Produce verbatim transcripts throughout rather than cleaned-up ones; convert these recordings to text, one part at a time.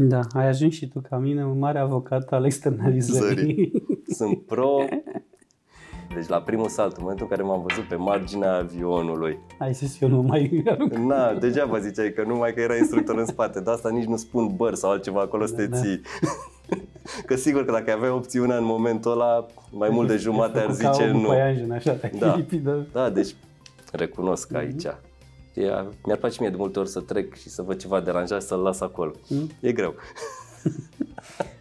Da, ai ajuns și tu ca mine un mare avocat al externalizării. Sunt pro. Deci la primul salt, în momentul în care m-am văzut pe marginea avionului. Ai zis, eu nu mai... Na, degeaba ziceai că numai că era instructor în spate. De asta nici nu spun băr sau altceva acolo să te ții. Că sigur că dacă aveai opțiunea în momentul ăla, mai mult de jumate ar zice nu. Da. Da, deci recunosc aici. Mi-ar place mie de multe ori să trec și să văd ceva deranjat și să-l las acolo. Mm? E greu.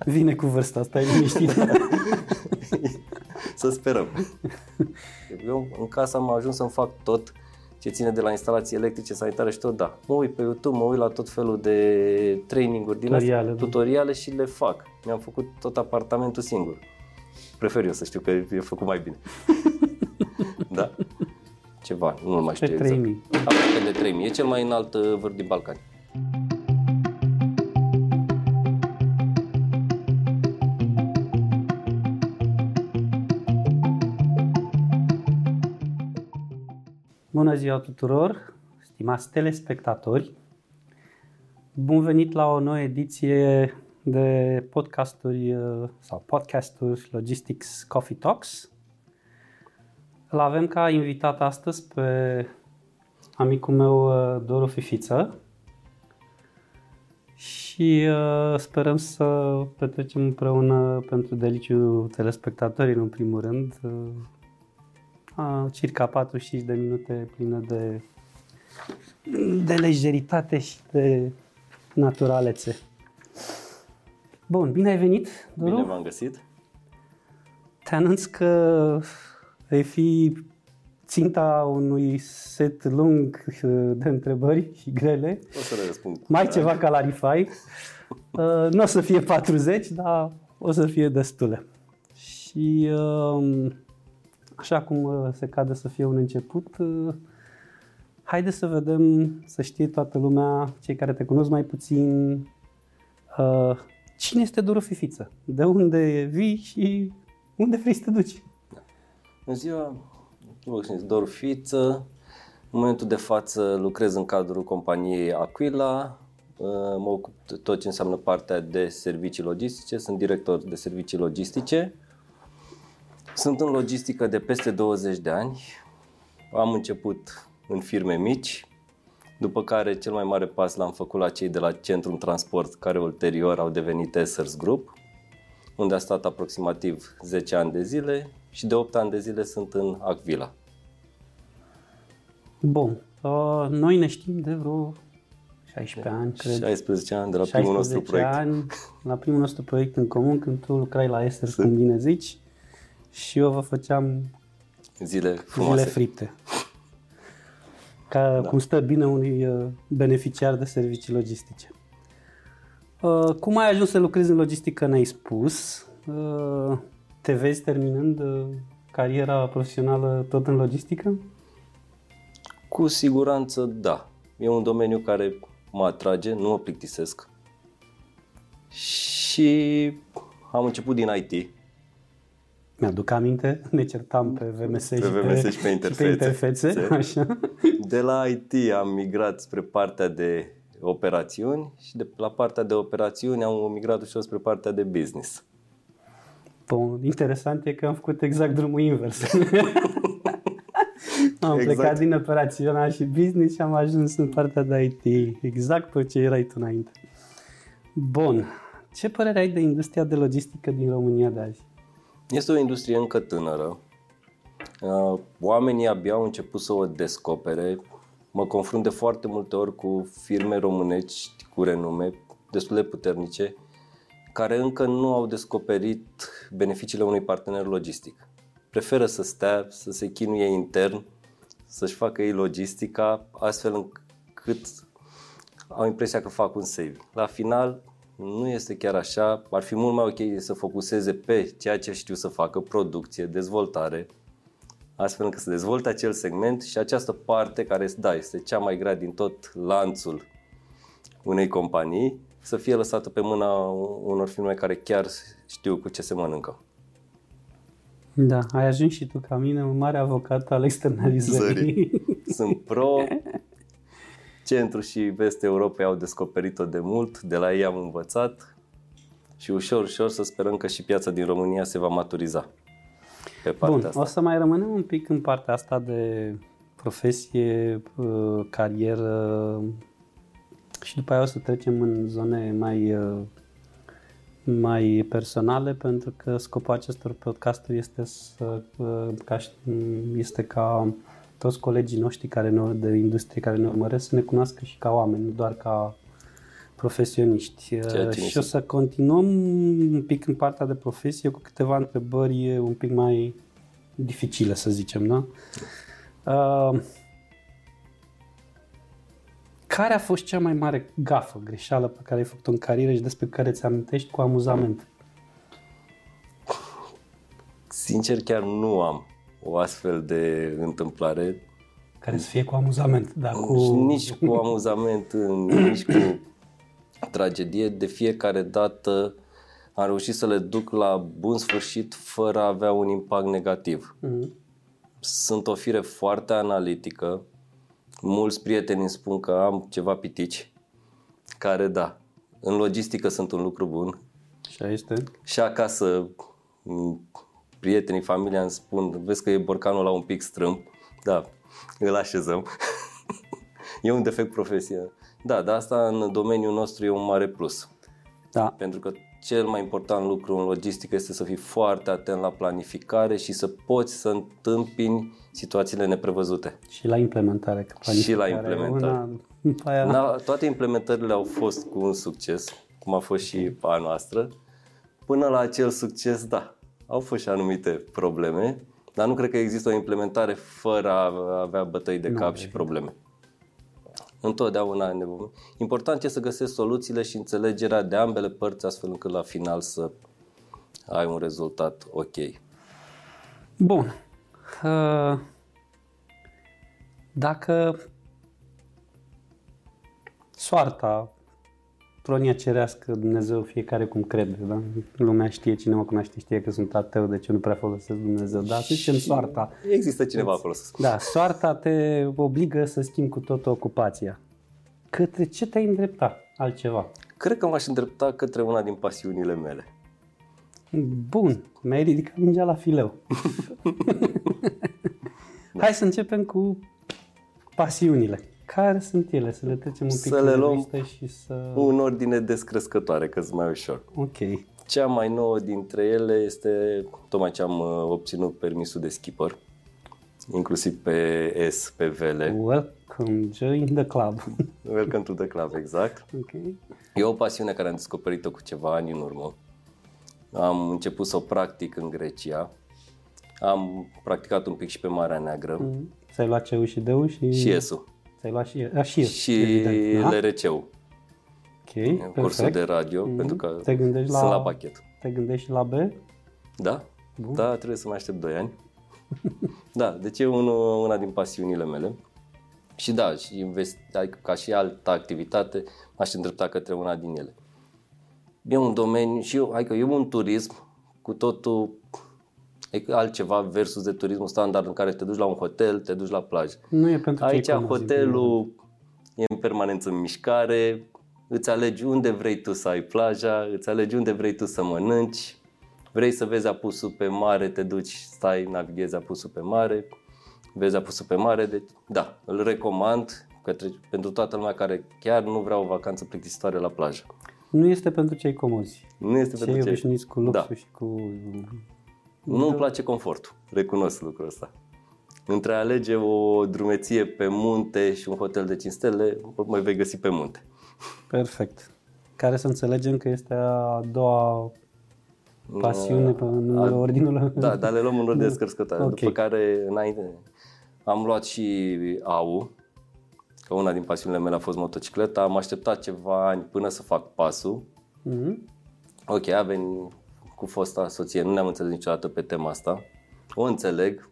Vine cu vârsta, stai liniștit. Să sperăm. Eu în casă am ajuns să-mi fac tot ce ține de la instalații electrice, sanitare și tot, da. Mă uit pe YouTube, mă uit la tot felul de traininguri din astea, tutoriale și le fac. Mi-am făcut tot apartamentul singur. Prefer eu să știu că e făcut mai bine. Da. Ceva, nu mai știu exact. trei mii. Aproape de trei mii, e cel mai înalt vârf din Balcani. Bună ziua tuturor, stimați telespectatori! Bun venit la o nouă ediție de podcasturi sau podcasturi Logistics Coffee Talks. Îl avem ca invitat astăzi pe amicul meu Doru Fifiță și sperăm să petrecem împreună pentru deliciul telespectatorilor în primul rând circa patruzeci și cinci de minute pline de, de lejeritate și de naturalețe. Bun, bine ai venit, Doru. Bine v-am găsit. Te anunț că vei fi ținta unui set lung de întrebări și grele. O să le răspund. Mai ceva ca la Rifai. Nu o să fie patruzeci, dar o să fie destule. Și așa cum se cade să fie un început, haide să vedem, să știe toată lumea, cei care te cunosc mai puțin, cine este Doru Fifiță, de unde vii și unde vrei să te duci. Bună ziua, Doru Fifiță. În momentul de față lucrez în cadrul companiei Aquila, mă ocup de tot ce înseamnă partea de servicii logistice, sunt director de servicii logistice. Sunt în logistică de peste douăzeci de ani, am început în firme mici, după care cel mai mare pas l-am făcut la cei de la Centrul Transport, care ulterior au devenit Essers Group, unde a stat aproximativ zece ani de zile și de opt ani de zile sunt în Aquila. Bun, uh, noi ne știm de vreo șaisprezece ani, cred. șaisprezece ani de la primul nostru proiect. Ani, la primul nostru proiect în comun, când tu lucrai la Essers, cum bine zici. Și eu vă făceam zile frumoase, zile fripte. Ca da. Cum stă bine unui beneficiar de servicii logistice. Cum ai ajuns să lucrezi în logistică, ne-ai spus. Te vezi terminând cariera profesională tot în logistică? Cu siguranță da. E un domeniu care mă atrage, nu mă plictisesc. Și am început din I T. Mi-aduc aminte, ne certam pe V M S, pe și, V M S pe, și pe interfețe. Pe interfețe așa. De la I T am migrat spre partea de operațiuni și de la partea de operațiuni am migrat ușor spre partea de business. Bun, interesant e că am făcut exact drumul invers. Am exact. Plecat din operațional și business și am ajuns în partea de I T. Exact tot ce erai tu înainte. Bun, ce părere ai de industria de logistică din România de azi? Este o industrie încă tânără, oamenii abia au început să o descopere, mă confrunt de foarte multe ori cu firme românești cu renume, destul de puternice, care încă nu au descoperit beneficiile unui partener logistic. Preferă să stea, să se chinuie intern, să-și facă ei logistica, astfel încât au impresia că fac un save. La final, nu este chiar așa, ar fi mult mai ok să focuseze pe ceea ce știu să facă, producție, dezvoltare, astfel încât să dezvolte acel segment și această parte care, da, este cea mai grea din tot lanțul unei companii, să fie lăsată pe mâna unor firme care chiar știu cu ce se mănâncă. Da, ai ajuns și tu ca mine un mare avocat al externalizării. Zării. Sunt pro. Centrul și vestul Europei au descoperit-o de mult, de la ei am învățat și ușor, ușor să sperăm că și piața din România se va maturiza pe partea Bun, asta. O să mai rămânem un pic în partea asta de profesie, carieră și după aia o să trecem în zone mai, mai personale, pentru că scopul acestor podcasturi este să, ca, este ca toți colegii noștri care ne, de industrie care ne urmăresc să ne cunoască și ca oameni, nu doar ca profesioniști. Și o să continuăm un pic în partea de profesie cu câteva întrebări un pic mai dificile, să zicem, da? Uh, care a fost cea mai mare gafă, greșeală pe care ai făcut-o în carieră și despre care ți amintești cu amuzament? Sincer, chiar nu am o astfel de întâmplare care să fie cu amuzament, dar cu... nici cu amuzament, nici cu tragedie. De fiecare dată am reușit să le duc la bun sfârșit fără a avea un impact negativ. Mm-hmm. Sunt o fire foarte analitică. Mulți prieteni îmi spun că am ceva pitici, care da, în logistică sunt un lucru bun. Și este. Și acasă prietenii, familia îmi spun, vezi că e borcanul ăla un pic strâmb, da, îl așezăm. E un defect profesional. Da, dar asta în domeniul nostru e un mare plus. Da. Pentru că cel mai important lucru în logistică este să fii foarte atent la planificare și să poți să întâmpini situațiile neprevăzute. Și la implementare. Că planificare și la implementare. Una... Da, toate implementările au fost cu un succes, cum a fost și a noastră. Până la acel succes, da, au fost și anumite probleme, dar nu cred că există o implementare fără a avea bătăi de nu, cap și probleme. Întotdeauna nevoie. Important e să găsești soluțiile și înțelegerea de ambele părți, astfel încât la final să ai un rezultat ok. Bun. Dacă soarta, pronia cerească, Dumnezeu, fiecare cum crede, da? Lumea știe, cine mă cunoaște știe că sunt ateu, deci eu nu prea folosesc Dumnezeu, dar să zicem soarta. Există cineva acolo să spune. Da, soarta te obligă să schimbi cu totul ocupația. Către ce te-ai îndrepta altceva? Cred că m-aș îndrepta către una din pasiunile mele. Bun, mi-ai ridicat mingea la fileu. Hai să începem cu pasiunile. Care sunt ele? Să le trecem un pic să le luăm și să... în ordine descrescătoare, că-s mai ușor. Ok. Cea mai nouă dintre ele este tocmai ce am obținut permisul de skipper, inclusiv pe S, pe vele. Welcome, join the club. Welcome to the club, exact. Okay. E o pasiune care am descoperit-o cu ceva ani în urmă. Am început să o practic în Grecia. Am practicat un pic și pe Marea Neagră. Mm. S-ai luat C-ul și D-ul și... și S-ul. Ți-ai luat și, a, și, și evident, L R C-ul, okay, cursul de radio, mm-hmm. pentru că te gândești sunt la, la pachet. Te gândești și la B? Da, bun. Da, trebuie să mai aștept doi ani. Da, deci e unul, una din pasiunile mele. Și da, și investi, ca și altă activitate, m-aș îndrepta către una din ele. E un domeniu și eu, adică e un turism cu totul... altceva versus de turismul standard în care te duci la un hotel, te duci la plajă. Nu e pentru aici hotelul e în permanență în mișcare, îți alegi unde vrei tu să ai plaja, îți alegi unde vrei tu să mănânci, vrei să vezi apusul pe mare, te duci, stai, navighezi apusul pe mare, vezi apusul pe mare, deci da, îl recomand către, pentru toată lumea care chiar nu vrea o vacanță plictisitoare la plajă. Nu este pentru cei comozi. Nu este cei pentru cei obișnuiți cu luxul da. Și cu... Nu-mi place confortul, recunosc lucrul ăsta. Între a alege o drumeție pe munte și un hotel de cinci stele, mai vei găsi pe munte. Perfect. Care să înțelegem că este a doua pasiune pe ordinul... Da, dar le luăm în ordine descărcătoare. Okay. După care, înainte, am luat și A U, că una din pasiunile mele a fost motocicleta. Am așteptat ceva ani până să fac pasul. Mm-hmm. Ok, a venit... cu fosta soție, nu ne-am înțeles niciodată pe tema asta. O înțeleg.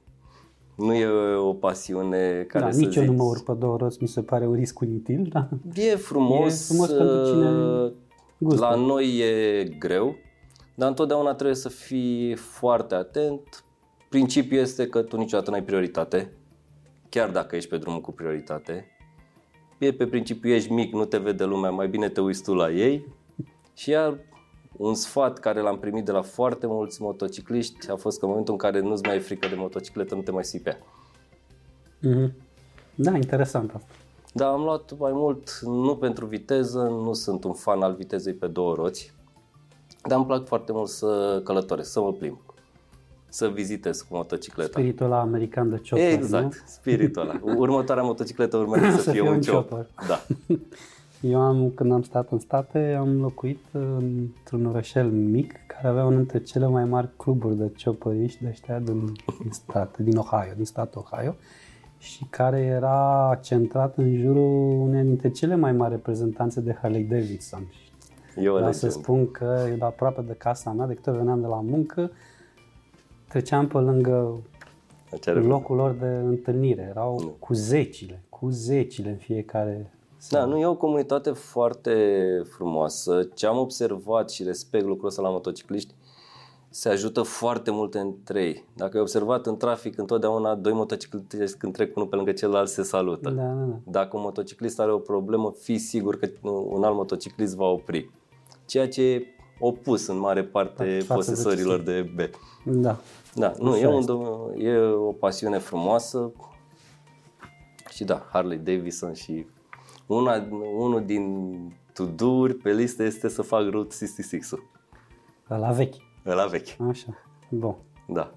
Nu e o pasiune care da, să zici... Da, nici eu nu mă urc pe două roți, mi se pare un risc inutil, da? E frumos, e frumos pentru cine gustă. La noi e greu, dar întotdeauna trebuie să fii foarte atent. Principiul este că tu niciodată n-ai prioritate, chiar dacă ești pe drumul cu prioritate. e pe principiu ești mic, nu te vede lumea, mai bine te uiți tu la ei. Și iar un sfat care l-am primit de la foarte mulți motocicliști a fost că în momentul în care nu-ți mai e frică de motocicletă, nu te mai sipea. Mm-hmm. Da, interesant asta. Dar am luat mai mult, nu pentru viteză, nu sunt un fan al vitezei pe două roți, dar îmi plac foarte mult să călătoresc, să mă plimb, să vizitez cu motocicleta. Spiritul ăla american de chopper. Exact, nu? Spiritul ăla. Următoarea motocicletă urmează să, să fie un chopper. Da. Eu am, când am stat în State, am locuit într-un orășel mic care avea unul dintre cele mai mari cluburi de chopperiști de ăștia din, din stat, din Ohio, din statul Ohio, și care era centrat în jurul unei dintre cele mai mari reprezentanțe de Harley Davidson. Vreau să spun că eu aproape de casa mea, de câte ori veneam de la muncă, treceam pe lângă locul lor de întâlnire. Erau nu. cu zecile, cu zecile în fiecare. Da, nu, e o comunitate foarte frumoasă. Ce am observat și respect lucrul ăsta la motocicliști, se ajută foarte mult între ei. Dacă ai observat în trafic, întotdeauna doi motocicliști când trec unul pe lângă celălalt se salută. Da, da, da. Dacă un motociclist are o problemă, fii sigur că un alt motociclist va opri. Ceea ce e opus în mare parte da, posesorilor de B. Da. Da, nu, e, un, e o pasiune frumoasă. Și da, Harley Davidson și una, unul din to-do-uri pe listă este să fac Route șaizeci și șase-ul. La vechi. Ăla vechi. Așa, bun. Da.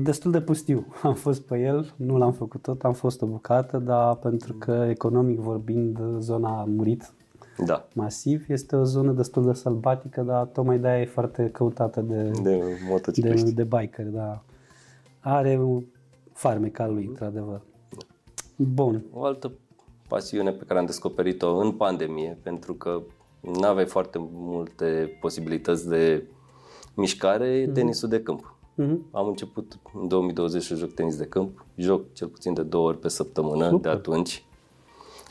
Destul de pustiu am fost pe el, nu l-am făcut tot, am fost o bucată, dar pentru că economic vorbind zona a murit da. masiv, este o zonă destul de sălbatică, dar tocmai de-aia e foarte căutată de, de, motocicliști. de, de biker, dar are farmeca lui, într-adevăr. Bun. O altă pasiune pe care am descoperit-o în pandemie, pentru că n-aveai foarte multe posibilități de mișcare, tenisul de câmp. Uh-huh. Am început în două mii douăzeci să joc tenis de câmp. Joc cel puțin de două ori pe săptămână. Super. De atunci.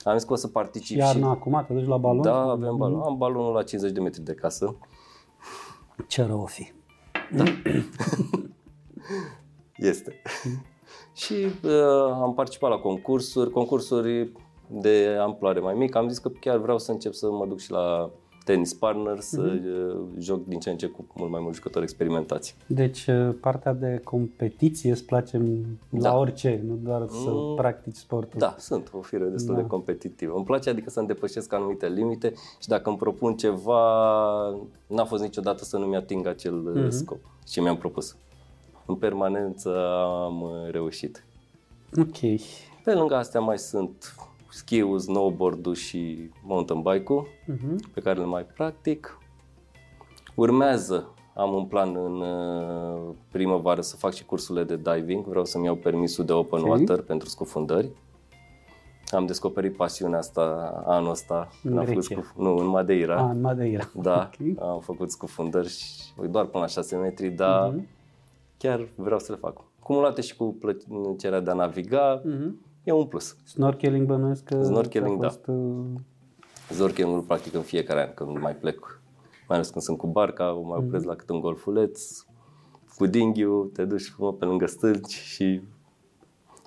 Am zis că o să particip. Iar și... Iarna acum te duci la balon? Da, aveam balon. Am balonul la cincizeci de metri de casă. Ce rău o fi. Da. Este. Și uh, am participat la concursuri, concursuri de amploare mai mică. Am zis că chiar vreau să încep să mă duc și la tenis partner, să mm-hmm. joc din ce în ce cu mult mai mulți jucători experimentați. Deci partea de competiție îți place da. la orice, nu doar mm. să practici sportul. Da, sunt o fire destul da. de competitivă. Îmi place, adică să-mi depășesc anumite limite și dacă îmi propun ceva, n-a fost niciodată să nu-mi ating acel mm-hmm. scop și mi-am propus. În permanență am reușit. Ok. Pe lângă astea mai sunt ski-ul, snowboard-ul și mountain bike-ul, uh-huh. pe care le mai practic. Urmează, am un plan în primăvară să fac și cursurile de diving. Vreau să-mi iau permisul de open okay. water pentru scufundări. Am descoperit pasiunea asta anul ăsta. În am făcut scuf... Nu, în Madeira. A, în Madeira. Da, okay. Am făcut scufundări și doar până la șase metri, dar uh-huh. chiar vreau să le fac. Cumulate și cu plăcerea de a naviga, uh-huh. e un plus. Snorkeling bănuiesc că... Snorkeling, da. Fost... Snorkeling-ul practic în fiecare an când mai plec. Mai ales când sunt cu barca, mă mai opresc mm-hmm. la cât un golfuleț, cu dinghiul, te duci frumos pe lângă stâlci și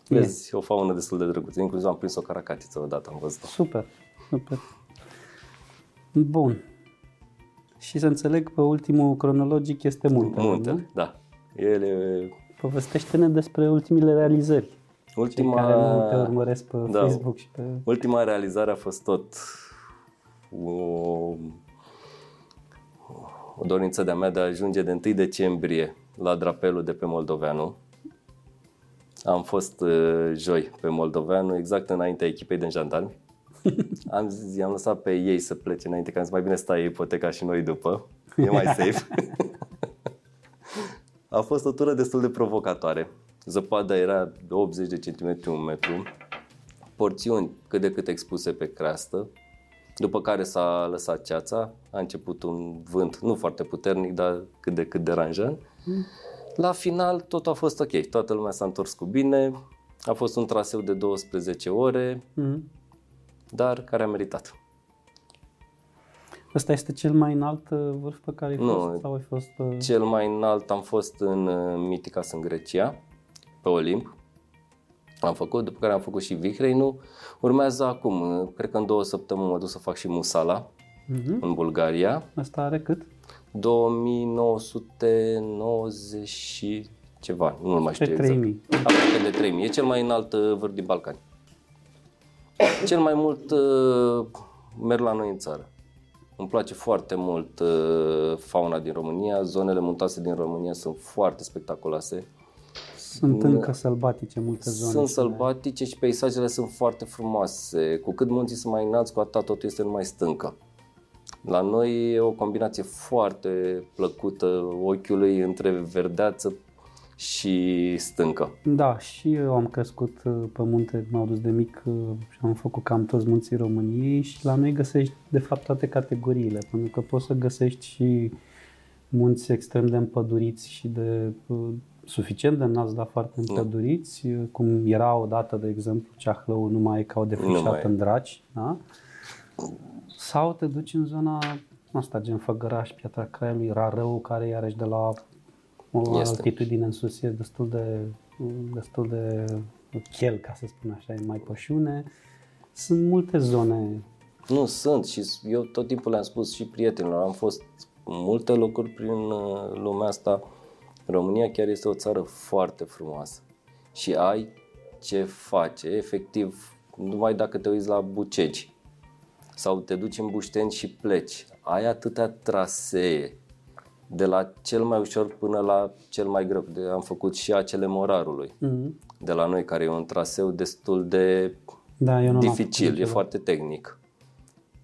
vezi e. o faună destul de drăguță. Inclusiv am prins o caracatiță odată, am văzut-o. Super, super. Bun. Și să înțeleg pe ultimul cronologic este Muntele. Muntele, da. da. Ele... Povestește-ne despre ultimele realizări. Ultima... Cei care nu te urmăresc pe da. Facebook și pe... Ultima realizare a fost tot o, o dorință de-a mea de a ajunge de întâi decembrie la drapelul de pe Moldoveanu. Am fost uh, joi pe Moldoveanu, exact înaintea echipei de jandarmi. Am zis, i-am lăsat pe ei să plece înainte, că am zis, mai bine stai ipoteca și noi după, e mai safe. A fost o tură destul de provocatoare. Zăpada era de optzeci de centimetri, un metru, porțiuni cât de cât expuse pe creastă, după care s-a lăsat ceața, a început un vânt nu foarte puternic, dar cât de cât deranjant. La final totul a fost ok, toată lumea s-a întors cu bine, a fost un traseu de douăsprezece ore, mm-hmm. dar care a meritat. Ăsta este cel mai înalt vârf pe care ai nu, fost? Sau ai fost uh... Cel mai înalt am fost în Mytikas, în Grecia, pe Olimp. am făcut, după care am făcut și Vihrenul. Urmează acum, cred că în două săptămâni mă duc să fac și Musala, uh-huh, în Bulgaria. Asta are cât? două mii nouă sute nouăzeci și ceva, nu mai știu exact. trei mii. Aproape de trei mii, e cel mai înalt vârf din Balcani. Cel mai mult uh, merg la noi în țară. Îmi place foarte mult uh, fauna din România, zonele muntoase din România sunt foarte spectaculoase. Sunt încă sălbatice multe zone. Sunt sălbatice și peisajele sunt foarte frumoase. Cu cât munții sunt mai înalți, cu atât totul este numai stâncă. La noi e o combinație foarte plăcută ochiului între verdeață și stâncă. Da, și eu am crescut pe munte, m-au dus de mic și am făcut cam toți munții României și la noi găsești de fapt toate categoriile, pentru că poți să găsești și munți extrem de împăduriți și de suficient de înalți, dar foarte împăduriți, da, cum era odată, de exemplu, Ceahlău, nu mai e ca o defrișat în draci, da? Sau te duci în zona asta, gen Făgăraș, Piatra Craiului, Rarău, care iarăși de la o altitudine în sus e destul de, destul de chel, ca să spun așa, e mai pășune. Sunt multe zone. Nu, sunt și eu tot timpul le-am spus și prietenilor, am fost în multe locuri prin lumea asta. România chiar este o țară foarte frumoasă și ai ce face, efectiv, numai dacă te uiți la Bucegi sau te duci în Bușteni și pleci, ai atâtea trasee, de la cel mai ușor până la cel mai greu. Am făcut și acele Morarului, mm-hmm, de la noi, care e un traseu destul de da, eu dificil, e foarte tehnic.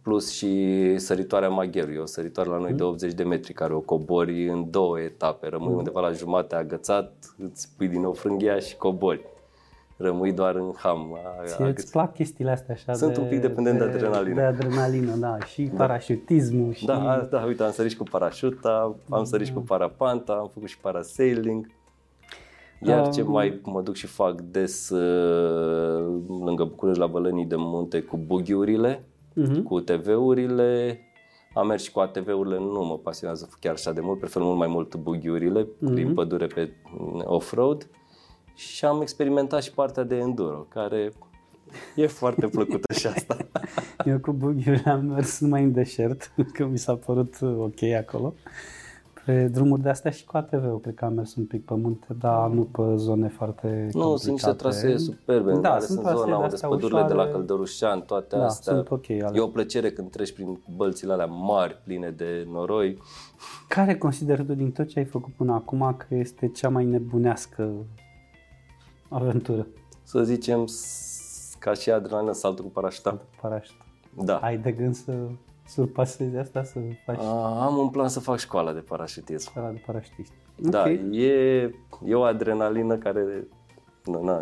Plus și săritoarea Magheru, e o săritoare la noi de optzeci de metri care o cobori în două etape. Rămâi undeva la jumate agățat, îți pui din nou frânghia și cobori. Rămâi doar în ham. Ție îți plac chestiile astea așa? Sunt de, un pic dependent de, de adrenalină. De adrenalină, da. Și da, parașutismul. Și... Da, da, uite, am sărit și cu parașuta, am sărit și cu parapanta, am făcut și parasailing. Iar ce mai mă duc și fac des lângă București, la Bălenii de Munte, cu bughiurile. Uhum. Cu T V-urile, am mers și cu A T V-urile, nu mă pasionează chiar așa de mult, prefer mult mai mult bughiurile prin pădure pe off-road și am experimentat și partea de enduro, care e foarte plăcută și asta. Eu cu bughiurile am mers numai în deșert, că mi s-a părut ok acolo. Pe drumuri de astea și cu A T V-ul, cred că am mers un pic pe munte, dar nu pe zone foarte complicate. Nu, sunt niște trasee superbe, da, sunt zona unde sunt pădurile de la Căldărușean, toate da, astea. Sunt okay, ale... E o plăcere când treci prin bălțile alea mari, pline de noroi. Care consideri tu din tot ce ai făcut până acum că este cea mai nebunească aventură? Să zicem, ca și adrenalină, saltul cu parașuta. Saltul cu parașuta. Da. Ai de gând să... surpasezi asta, să faci... A, am un plan să fac școala de parașutism. Școala de parașutism. Da, okay. e, e o adrenalină care... Nu, na,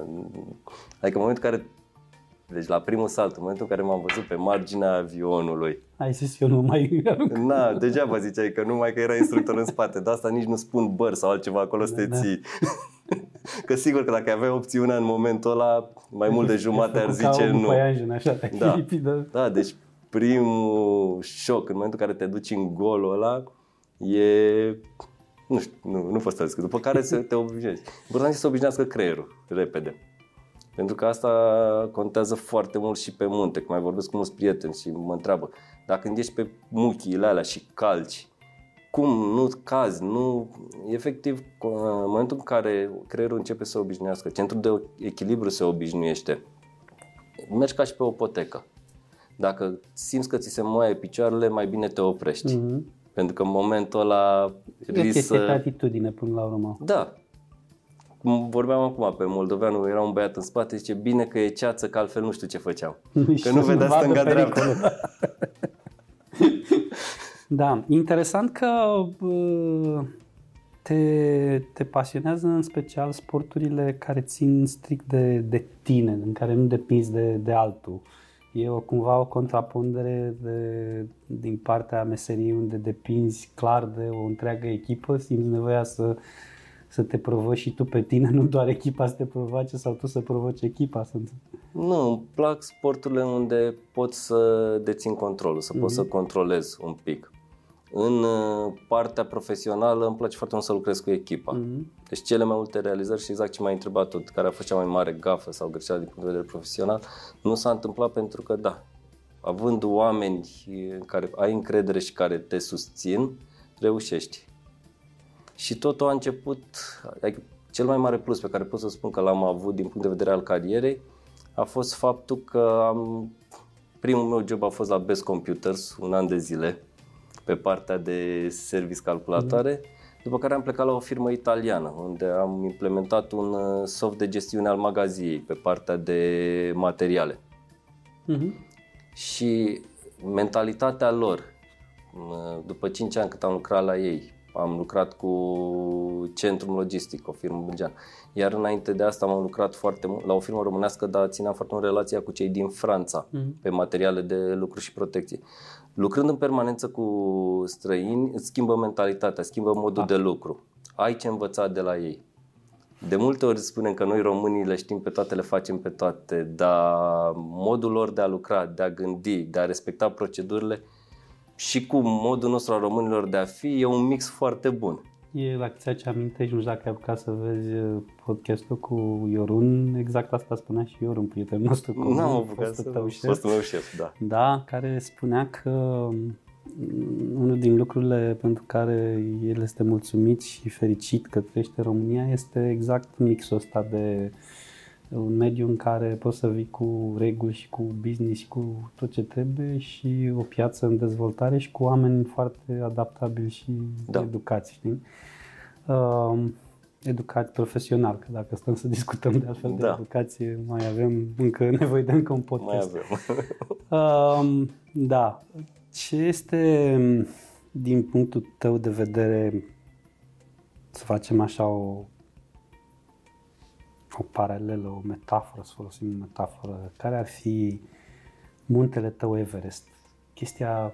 adică în momentul în care... Deci la primul salt, în momentul în care m-am văzut pe marginea avionului... Ai zis, eu nu mai... Na, degeaba ziceai că numai că era instructor în spate, dar asta nici nu spun băr sau altceva acolo să te ții. Că sigur că dacă aveai opțiunea în momentul ăla, mai mult de jumate ar zice nu. Păianjen, așa, da. Lipidă. Da, deci... Primul șoc, în momentul în care te duci în golul ăla, e... Nu știu, nu, nu fost să zic, după care să te obișnuiești. Important este să obișnuiască creierul, repede. Pentru că asta contează foarte mult și pe munte, că mai vorbesc cu mulți prieteni și mă întreabă, dacă când ești pe muchiile alea și calci, cum nu cazi, nu... Efectiv, în momentul în care creierul începe să obișnuiască, centrul de echilibru se obișnuiește, mergi ca și pe o potecă. Dacă simți că ți se moaie picioarele, mai bine te oprești. Mm-hmm. Pentru că în momentul ăla risc să... E o atitudine până la urmă. Da. Cum vorbeam acum pe Moldoveanu, era un băiat în spate, zice, bine că e ceață, că altfel nu știu ce făceam. Că nu vedea stânga-dreapta. Da, interesant că te, te pasionează în special sporturile care țin strict de, de tine, în care nu depinzi de, de altul. E o, cumva o contrapondere de, din partea meseriei unde depinzi clar de o întreagă echipă, simți nevoia să, să te provoci și tu pe tine, nu doar echipa să te provoace sau tu să provoci echipa. Nu, îmi plac sporturile unde pot să dețin controlul, să mm-hmm. pot să controlez un pic. În partea profesională îmi place foarte mult să lucrez cu echipa. Mm-hmm. Deci cele mai multe realizări și exact ce m-ai întrebat tot, care a fost cea mai mare gafă sau greșeală din punct de vedere profesional, nu s-a întâmplat pentru că, da, având oameni în care ai încredere și care te susțin, reușești. Și totul a început, adică cel mai mare plus pe care pot să spun că l-am avut din punct de vedere al carierei a fost faptul că am, primul meu job a fost la Best Computers un an de zile, pe partea de service calculatoare, mm-hmm. după care am plecat la o firmă italiană, unde am implementat un soft de gestiune al magaziei pe partea de materiale. Mm-hmm. Și mentalitatea lor, după cinci ani cât am lucrat la ei, am lucrat cu Centrul Logistic, o firmă belgeană, iar înainte de asta am lucrat foarte mult la o firmă românească, dar țineam foarte mult relația cu cei din Franța, mm-hmm. pe materiale de lucru și protecție. Lucrând în permanență cu străini, îți schimbă mentalitatea, schimbă modul ah. de lucru. Ai ce învăța de la ei. De multe ori spunem că noi românii le știm pe toate, le facem pe toate, dar modul lor de a lucra, de a gândi, de a respecta procedurile și cu modul nostru a românilor de a fi, e un mix foarte bun. E la chestia ce amintești, nu știu dacă ai apucat să vezi podcastul cu Iorun, exact asta spunea și Iorun, prietenul nostru, cu N-am apucat să tău șef, fost meu șef, da. Da, care spunea că unul din lucrurile pentru care el este mulțumit și fericit că trăiește România este exact mixul ăsta de un mediu în care poți să vii cu reguli și cu business și cu tot ce trebuie și o piață în dezvoltare și cu oameni foarte adaptabili și da. educați, știi? Uh, educați profesional, că dacă stăm să discutăm de altfel da. de educație, mai avem încă nevoie de încă un podcast. Mai avem. uh, da. Ce este, din punctul tău de vedere, să facem așa o, o paralelă, o metaforă, să folosim o metaforă, care ar fi muntele tău Everest? Chestia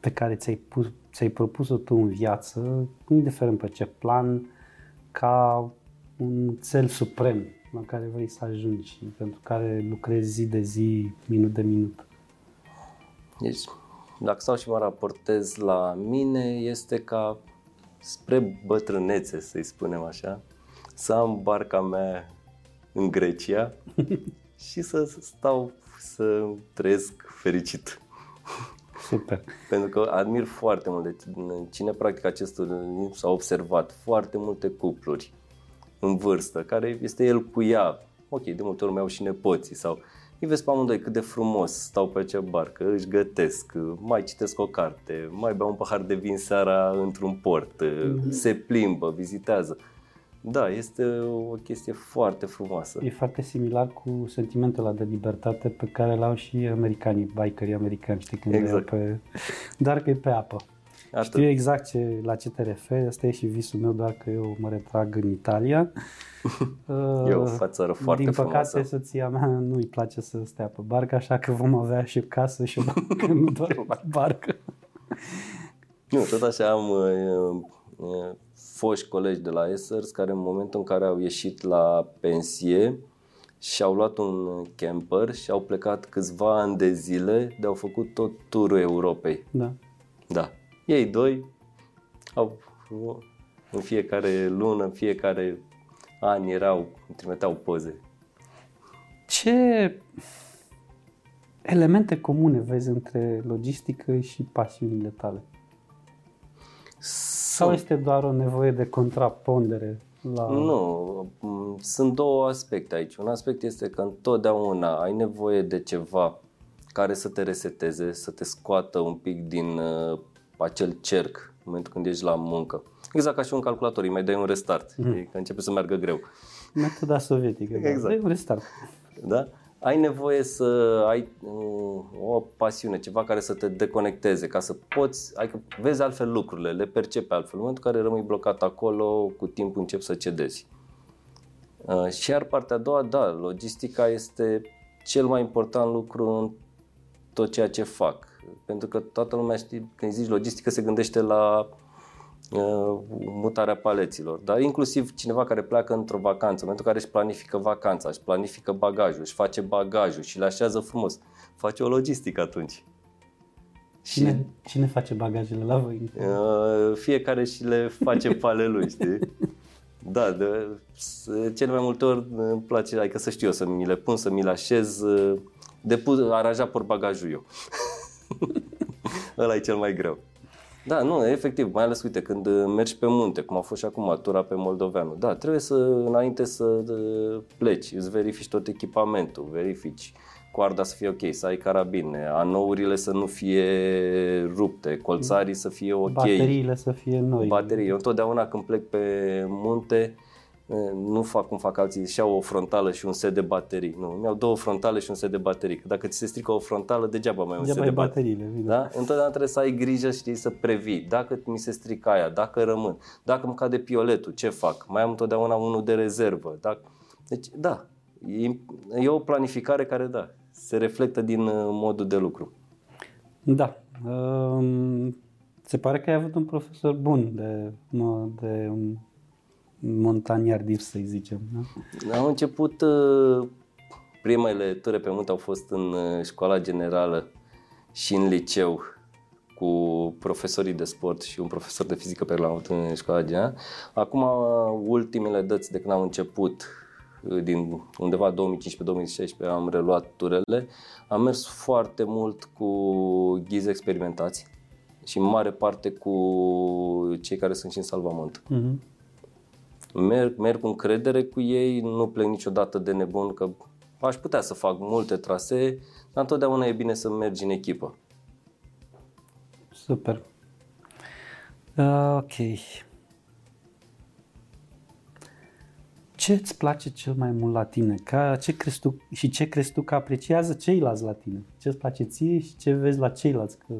pe care ți-ai, pus, ți-ai propus-o tu în viață, indiferent pe ce plan, ca un cel suprem la care vrei să ajungi și pentru care lucrezi zi de zi, minut de minut. Deci, dacă stau și mă raportez la mine, este ca spre bătrânețe, să-i spunem așa, să am barca mea în Grecia și să stau, să trăiesc fericit. Super! Pentru că admir foarte mult, cine practică acest lucru s-a observat foarte multe cupluri în vârstă, care este el cu ea, ok, de multe ori mai au și nepoții sau... Îi vezi pe amândoi cât de frumos stau pe acea barcă, își gătesc, mai citesc o carte, mai beau un pahar de vin seara într-un port, mm-hmm. se plimbă, vizitează. Da, este o chestie foarte frumoasă. E foarte similar cu sentimentul ăla de libertate pe care l-au și americanii, bikerii americani, știi când exact. e pe... Doar că e pe apă. Atât. Știu exact ce, la ce te referi, asta e și visul meu, doar că eu mă retrag în Italia. E o fațără foarte Din păcate, frumoasă. Soția mea nu-i place să stea pe barcă, așa că vom avea și casă și o barcă, nu doar o barcă. Nu, tot așa am foști colegi de la Essers care în momentul în care au ieșit la pensie și au luat un camper și au plecat câțiva ani de zile de au făcut tot turul Europei. Da. Da. Ei doi au în fiecare lună, în fiecare an erau, trimiteau poze. Ce elemente comune vezi între logistică și pasiunile tale? Sau este doar o nevoie de contrapondere? La... Nu, sunt două aspecte aici. Un aspect este că întotdeauna ai nevoie de ceva care să te reseteze, să te scoată un pic din... acel cerc în momentul când ești la muncă. Exact ca și un calculator, îi mai dai un restart, mm-hmm. că începe să meargă greu. Metoda sovietică, exact. Da. Dai un restart. Da? Ai nevoie să ai o pasiune, ceva care să te deconecteze, ca să poți, adică vezi altfel lucrurile, le percepi altfel. În momentul în care rămâi blocat acolo, cu timpul începi să cedezi. Și iar partea a doua, da, logistica este cel mai important lucru în tot ceea ce fac. Pentru că toată lumea știe, când zici logistică, se gândește la uh, mutarea paleților. Dar inclusiv cineva care pleacă într-o vacanță, în momentul în care își planifică vacanța, își planifică bagajul, își face bagajul și le așează frumos, face o logistică atunci. Cine, și... cine face bagajele la voi? Uh, fiecare și le face pale lui, știi? Da, de, cel mai multe ori îmi place, adică să știu eu, să mi le pun, să mi le așez, depus, aranja portbagajul eu. Ăla e cel mai greu. Da, nu, efectiv, mai ales, uite, când mergi pe munte, cum a fost și acum tura pe Moldoveanu, da, trebuie să, înainte să pleci, îți verifici tot echipamentul, verifici coarda să fie ok, să ai carabine, anourile să nu fie rupte, colțarii să fie ok, bateriile să fie noi. Baterii. Eu întotdeauna când plec pe munte, nu fac cum fac alții, și au o frontală și un set de baterii. Nu, mi-au două frontale și un set de baterii. Dacă ți se strică o frontală, degeaba mai ai un set de baterii. Da? Întotdeauna trebuie să ai grijă, știi, să previi. Dacă mi se strică aia, dacă rămân, dacă îmi cade pioletul, ce fac? Mai am întotdeauna unul de rezervă. Dacă... Deci, da, e, e o planificare care, da, se reflectă din modul de lucru. Da. Um, se pare că ai avut un profesor bun de... de um... montaniar div, să-i zicem. Da? Am început, primele ture pe munte au fost în școala generală și în liceu cu profesorii de sport și un profesor de fizică pe care l-am avut în școala generală. Acum, ultimele dăți de când am început, din undeva două mii cincisprezece două mii șaisprezece, am reluat turele. Am mers foarte mult cu ghizi experimentați și în mare parte cu cei care sunt și în salvament. Mm-hmm. Merg, merg cu încredere cu ei, nu plec niciodată de nebun, că aș putea să fac multe trasee, dar întotdeauna e bine să mergi în echipă. Super. Ok. Ce îți place cel mai mult la tine? Ca, ce crezi tu, și ce crezi tu că apreciază ceilalți la tine? Ce îți place ție și ce vezi la ceilalți că...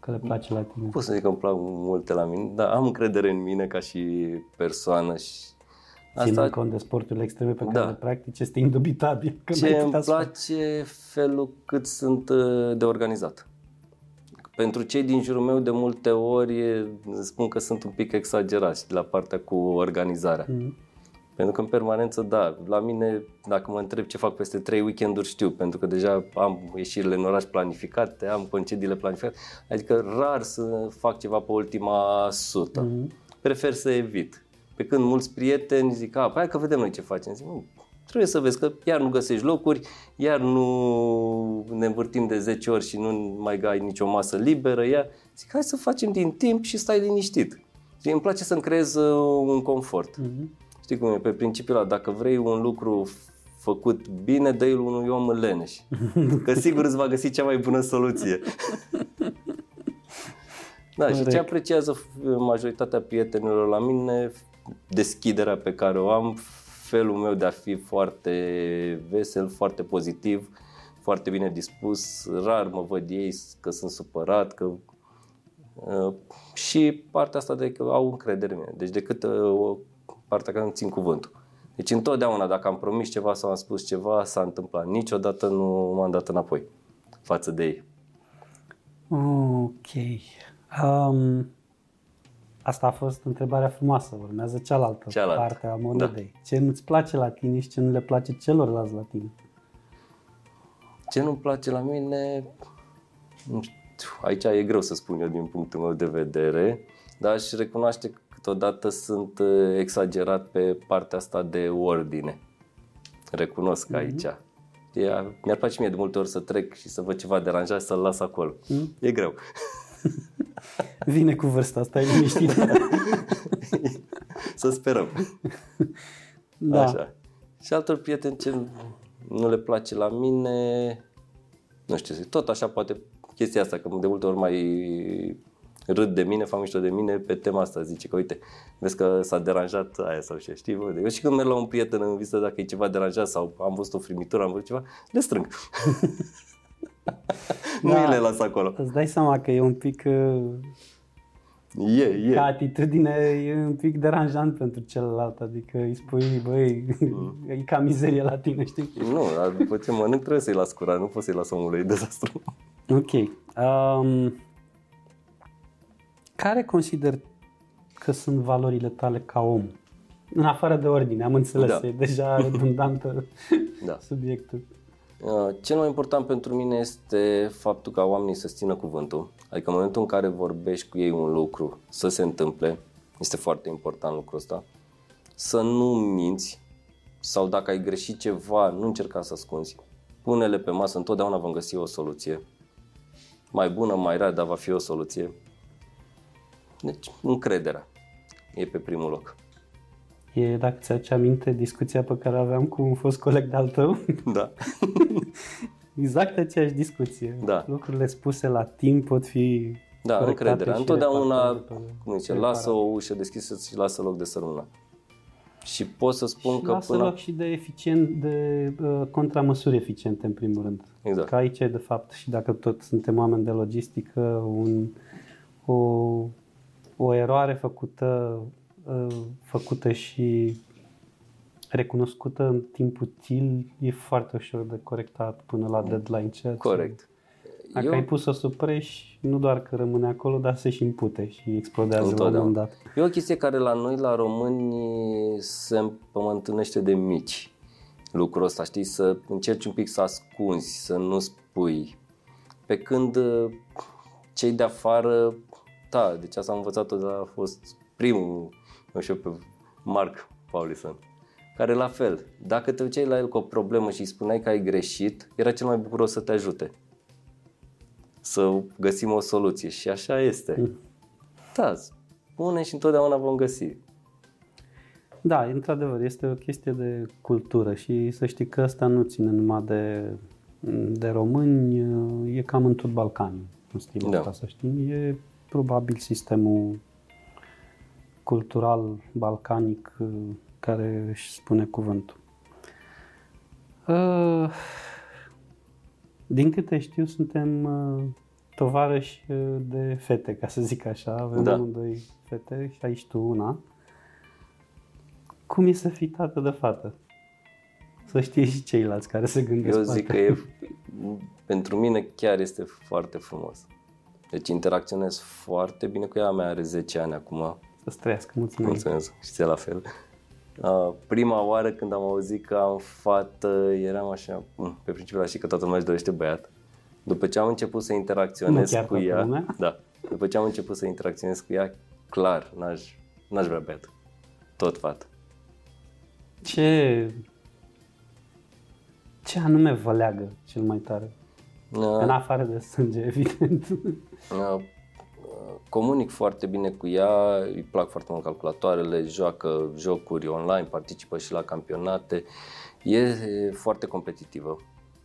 că le place la tine? Pot să zic că îmi plac multe la mine, dar am încredere în mine ca și persoană. Și ținând asta... cont de sporturile extreme pe care da. le practici, este indubitabil. Ce îmi place felul cât sunt de organizat. Pentru cei din jurul meu, de multe ori spun că sunt un pic exagerați la partea cu organizarea. Mm-hmm. Pentru că în permanență, da, la mine, dacă mă întreb ce fac peste trei weekenduri, știu, pentru că deja am ieșirile în oraș planificate, am concediile planificate, adică rar să fac ceva pe ultima sută. Mm-hmm. Prefer să evit. Pe când mulți prieteni zic, a, hai că vedem noi ce facem. Zic, nu, trebuie să vezi că iar nu găsești locuri, iar nu ne învârtim de zece ori și nu mai ai nicio masă liberă, iar zic, hai să facem din timp și stai liniștit. Și îmi place să-mi creez un confort. Mm-hmm. Știi cum e? Pe principiul ăla, dacă vrei un lucru făcut bine, dă-i-l unui om leneș. Că sigur îți va găsi cea mai bună soluție. Da, și ce apreciază majoritatea prietenilor la mine, deschiderea pe care o am, felul meu de a fi foarte vesel, foarte pozitiv, foarte bine dispus, rar mă văd ei că sunt supărat, că... și partea asta de că au încredere în mine. Deci decât o partea care îmi țin cuvântul. Deci întotdeauna, dacă am promis ceva sau am spus ceva, s-a întâmplat. Niciodată nu m-am dat înapoi față de ei. Ok. Um, asta a fost întrebarea frumoasă. Urmează cealaltă, cealaltă. parte a monedei. Da. Ce nu-ți place la tine și ce nu le place celorlalți la tine? Ce nu-mi place la mine... Aici e greu să spun eu din punctul meu de vedere, dar aș recunoaște că câteodată sunt exagerat pe partea asta de ordine. Recunosc că aici. Mm-hmm. Mi-ar place mie de multe ori să trec și să văd ceva deranjat și să-l las acolo. Mm-hmm. E greu. Vine cu vârsta, stai liniștit. Să sperăm. Da. Așa. Și altor prieteni ce nu le place la mine, nu știu, tot așa poate chestia asta, că de multe ori mai... râd de mine, fac mișto de mine pe tema asta, zice că uite, vezi că s-a deranjat aia sau ce, știi? Bă? Eu și când merg la un prieten în vizită, dacă e ceva deranjat sau am văzut o frimitură, am văzut ceva, le strâng. Nu da, le las acolo. Îți dai seama că e un pic... Yeah, yeah. Ca atitudine e un pic deranjant pentru celălalt, adică îi spui, băi, mm. e ca mizerie la tine, știi? Nu, dar după ce mănânc trebuie să-i las curat, nu pot să-i las omului, e dezastru. Ok. Um... Care consider că sunt valorile tale ca om? În afară de ordine, am înțeles, da. E deja redundantă da. subiectul. Cel mai important pentru mine este faptul ca oamenii să țină cuvântul, adică în momentul în care vorbești cu ei un lucru să se întâmple, este foarte important lucrul ăsta, să nu minți sau dacă ai greșit ceva, nu încerca să ascunzi, pune-le pe masă, întotdeauna vom găsi o soluție, mai bună, mai rea, dar va fi o soluție. Deci, încrederea e pe primul loc. E, dacă ți-aduce aminte, discuția pe care aveam cu un fost coleg de-al tău. Da. Exact aceeași discuție. Da. Lucrurile spuse la timp pot fi... Da, încrederea. Întotdeauna, cum zice, lasă o ușă deschisă și lasă loc de sărmână. Și pot să spun că lasă până... loc și de, eficient, de uh, contramăsuri eficiente, în primul rând. Exact. Că aici e, de fapt, și dacă tot suntem oameni de logistică, un, o, o eroare făcută... făcută și recunoscută în timp util e foarte ușor de corectat până la deadline. Ceea ce corect. Dacă Eu... ai pus-o supreși, nu doar că rămâne acolo, dar se și împute și explodează la un moment dat. E o chestie care la noi, la români, se împământânește de mici lucrul ăsta, știi, să încerci un pic să ascunzi, să nu spui. Pe când cei de afară, da, deci asta am învățat-o de la fost primul, nu știu, pe Mark Paulison, care la fel, dacă te duceai la el cu o problemă și îi spuneai că ai greșit, era cel mai bucuros să te ajute, să găsim o soluție. Și așa este. Da, spune și întotdeauna vom găsi. Da, într-adevăr, este o chestie de cultură și să știi că asta nu ține numai de, de români, e cam în tot Balcanii, în stilul ăsta, să știi. E probabil sistemul cultural balcanic care își spune cuvântul. Din câte știu, suntem tovarăși de fete, ca să zic așa. Avem da. Doi fete și aici tu una. Cum e să fii tată de fată? Să știi și ceilalți care se gândesc. Eu zic poate. Că e, pentru mine chiar este foarte frumos. Deci interacționez foarte bine cu ea. Mea are zece ani acum. Să-ți trăiască, mulțumesc. Mulțumesc, și ție la fel. Uh, prima oară când am auzit că am fată, eram așa, pe principiul ăla, și că toată lumea își dorește băiat. După ce am început să interacționez cu ea, da, după ce am început să interacționez cu ea, clar, n-aș, n-aș vrea băiat. Tot fată. Ce... Ce anume vă leagă cel mai tare? Uh, În afară de sânge, evident. Uh, Comunic foarte bine cu ea, îi plac foarte mult calculatoarele, joacă jocuri online, participă și la campionate. E foarte competitivă.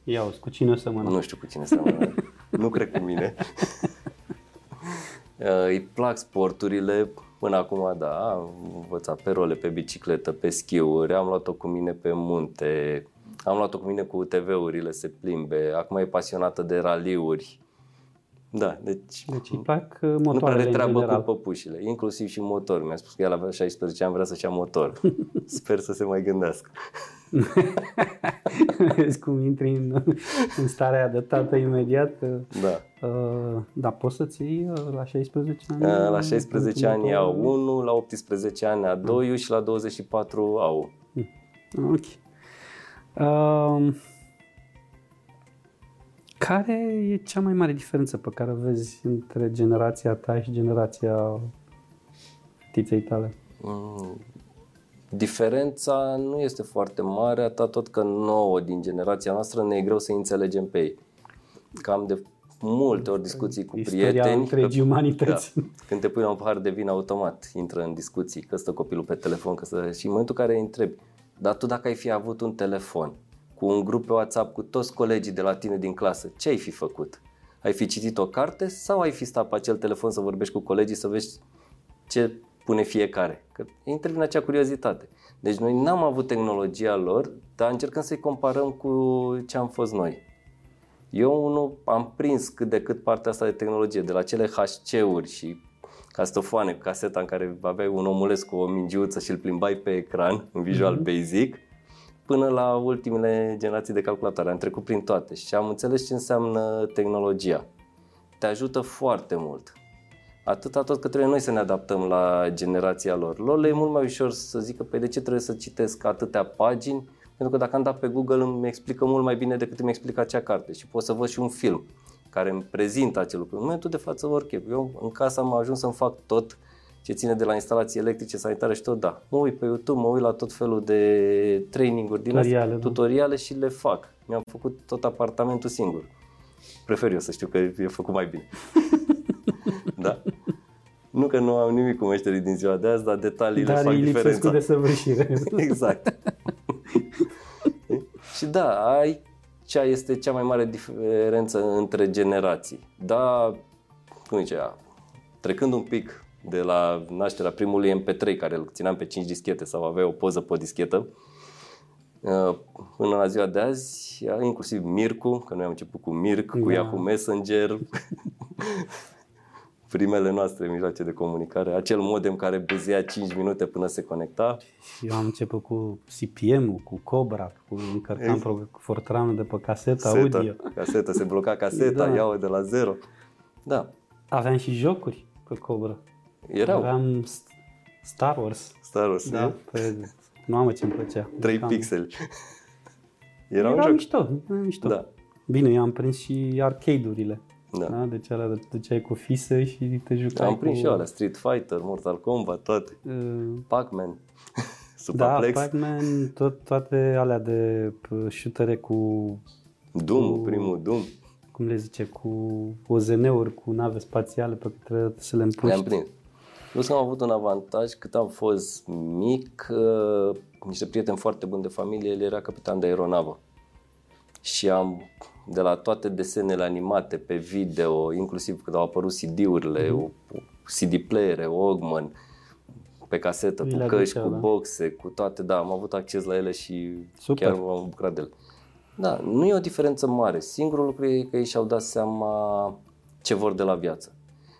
Ia-o, cu cine o seamănă? Nu știu cu cine seamănă. Nu cred cu mine. Îi plac sporturile, până acum, da, am învățat pe role, pe bicicletă, pe schiuri, am luat-o cu mine pe munte, am luat-o cu mine cu U T V-urile, se plimbe, acum e pasionată de raliuri. Da, deci, deci îi plac motoarele. Nu prea le treabă cu păpușile, inclusiv și motor. Mi-a spus că el avea șaisprezece ani, vrea să-și ia motor. Sper să se mai gândească. Vezi cum intri în, în starea de tată imediat. Da. Uh, dar poți să-ți iei la șaisprezece ani? Uh, la șaisprezece ani au unu, la optsprezece ani a doi uh. și la douăzeci și patru au. Ok. Uh. Care e cea mai mare diferență pe care o vezi între generația ta și generația tiței tale? Mm. Diferența nu este foarte mare, atât tot că nouă din generația noastră ne e greu să înțelegem pe ei. Că am de multe ori discuții cu Istoria prieteni. Întregii umanități. Da, când te pui la un pahar de vin, automat intră în discuții, că stă copilul pe telefon, că stă... și în momentul în care îi întrebi, dar tu dacă ai fi avut un telefon cu un grup pe WhatsApp cu toți colegii de la tine din clasă, ce ai fi făcut? Ai fi citit o carte sau ai fi stat pe acel telefon să vorbești cu colegii să vezi ce pune fiecare? Că intervine în acea curiozitate. Deci noi n-am avut tehnologia lor, dar încercăm să-i comparăm cu ce am fost noi. Eu unul am prins cât de cât partea asta de tehnologie, de la cele H C-uri și castofoane, caseta în care aveai un omulesc cu o mingiuță și îl plimbai pe ecran în Visual Basic, până la ultimele generații de calculatoare. Am trecut prin toate și am înțeles ce înseamnă tehnologia. Te ajută foarte mult. Atâta tot că trebuie noi să ne adaptăm la generația lor. Lor le e mult mai ușor să zică, păi de ce trebuie să citesc atâtea pagini Pentru că dacă am dat pe Google îmi explică mult mai bine decât îmi explica acea carte și pot să văd și un film care îmi prezintă acel lucru. În momentul de față, orice. Eu în casă am ajuns să-mi fac tot ce ține de la instalații electrice, sanitare și tot, da. Mă uit pe YouTube, mă uit la tot felul de training-uri din astea, tutoriale și le fac. Mi-am făcut tot apartamentul singur. Prefer eu să știu că e făcut mai bine. Da. Nu că nu am nimic cu meșterii din ziua de azi, dar detaliile dar fac diferența. Dar îi desăvârșire. Exact. Și da, ai cea este cea mai mare diferență între generații. Da, cum zice ea, trecând un pic de la nașterea primului M P trei, care îl țineam pe cinci dischete sau avea o poză pe o dischetă, până la ziua de azi, inclusiv Mircu, că noi am început cu Mirc, da. Cu Yahoo Messenger, primele noastre mijloace de comunicare, acel modem care buzea cinci minute până se conecta. Eu am început cu C P M-ul, cu Cobra, cu încărcam exact. Fortran de pe caseta, Seta, audio. Caseta, se bloca caseta, da. Iau de la zero. Da. Aveam și jocuri pe Cobra. Erau. Aveam Star Wars. Star Wars, da. Mamă, ce-mi plăcea. trei Cam. Pixeli. Era un joc. Mișto, era mișto. Da. Bine, eu am prins și arcade-urile. Da. Da? Deci alea te duceai cu fise și te jucai. Am prins cu... și alea, Street Fighter, Mortal Kombat, toate. Uh... Pac-Man, Superplex. Da, Pac-Man, tot, toate alea de șutere cu... Doom, cu... primul Doom. Cum le zice, cu O Z N-uri, cu nave spațiale pe care trebuie să le împuști. Le-am prins. Plus că am avut un avantaj, cât am fost mic, uh, niște prieteni foarte buni de familie, el era capitan de aeronavă. Și am, de la toate desenele animate, pe video, inclusiv când au apărut C D-urile, mm. C D-playere, Walkman, pe casetă, cu căști, cu boxe, cu toate, da, am avut acces la ele și Super. Chiar m-am bucurat de ele. Da, nu e o diferență mare, singurul lucru e că ei și-au dat seama ce vor de la viață.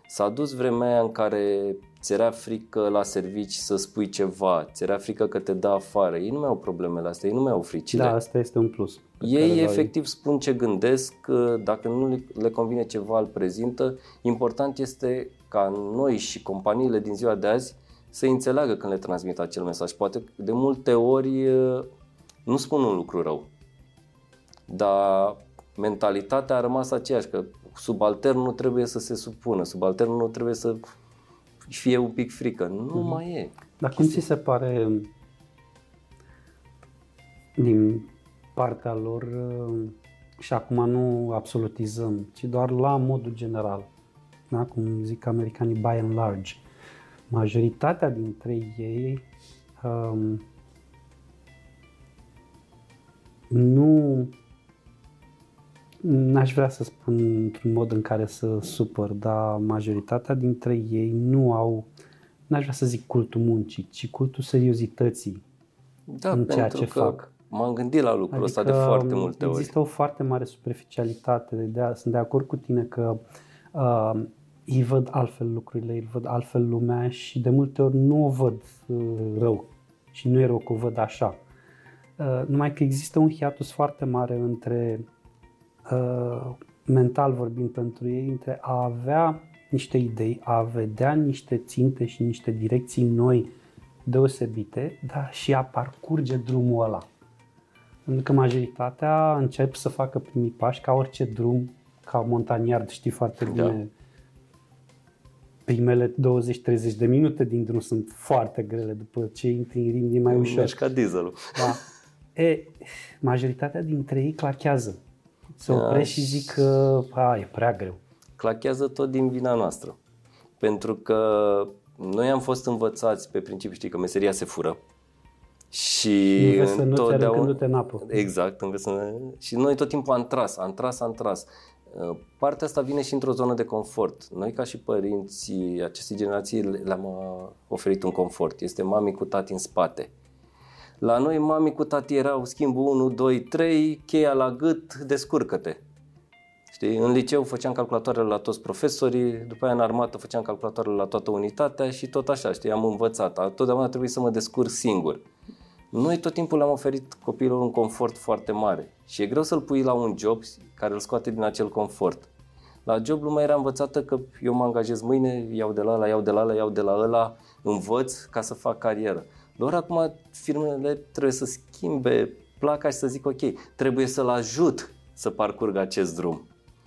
S-a dus vremea aia în care ți era frică la servici să spui ceva, ți era frică că te dă afară. Ei nu mai au problemele astea, ei nu mai au fricile. Da, asta este un plus. Ei efectiv spun ce gândesc, dacă nu le convine ceva îl prezintă. Important este ca noi și companiile din ziua de azi să înțeleagă când le transmit acel mesaj. Poate de multe ori nu spun un lucru rău, dar mentalitatea a rămas aceeași, că subalternul trebuie să se supună, subalternul trebuie să fie un pic frică. Nu mm-hmm. mai e. Dar cum ți se pare din partea lor, și acum nu absolutizăm, ci doar la modul general, da? Cum zic americanii, by and large, majoritatea dintre ei um, nu... N-aș vrea să spun într-un mod în care să supăr, dar majoritatea dintre ei nu au, n-aș vrea să zic cultul muncii, ci cultul seriozității da, în ceea ce fac. M-am gândit la lucrul adică ăsta de foarte multe există ori. Există o foarte mare superficialitate, de a, sunt de acord cu tine că uh, îi văd altfel lucrurile, îi văd altfel lumea și de multe ori nu o văd uh, rău și nu e rău că o văd așa. Uh, numai că există un hiatus foarte mare între... mental vorbind pentru ei, între a avea niște idei, a vedea niște ținte și niște direcții noi deosebite, dar și a parcurge drumul ăla. Pentru că majoritatea încep să facă primii pași ca orice drum, ca montaniard, știi foarte bine. Da. Primele douăzeci-treizeci de minute din drum sunt foarte grele, după ce intri în ring e mai ușor. Ești ca dieselul. Da. E, majoritatea dintre ei clachează. Se oprește și zic că a, e prea greu. Clachează tot din vina noastră. Pentru că noi am fost învățați pe principiu, știi, că meseria se fură. Și înveți să nu-ți aruncându-te în apă. Exact. Să... Și noi tot timpul am tras, am tras, am tras. Partea asta vine și într-o zonă de confort. Noi ca și părinții acestei generații le-am oferit un confort. Este mami cu tati în spate. La noi, mami cu tati erau schimbul unu, doi, trei, cheia la gât, descurcă-te. Știi? În liceu făceam calculatoarele la toți profesorii, după aia în armată făceam calculatoarele la toată unitatea și tot așa, știi? Am învățat. Totdeauna trebuie să mă descurc singur. Noi tot timpul le-am oferit copiilor un confort foarte mare și e greu să-l pui la un job care îl scoate din acel confort. La job lumea era învățată că eu mă angajez mâine, iau de la ăla, iau de la ăla, iau de la ăla, învăț ca să fac carieră. Lor acum firmele trebuie să schimbe placa și să zic ok, trebuie să-l ajut să parcurgă acest drum.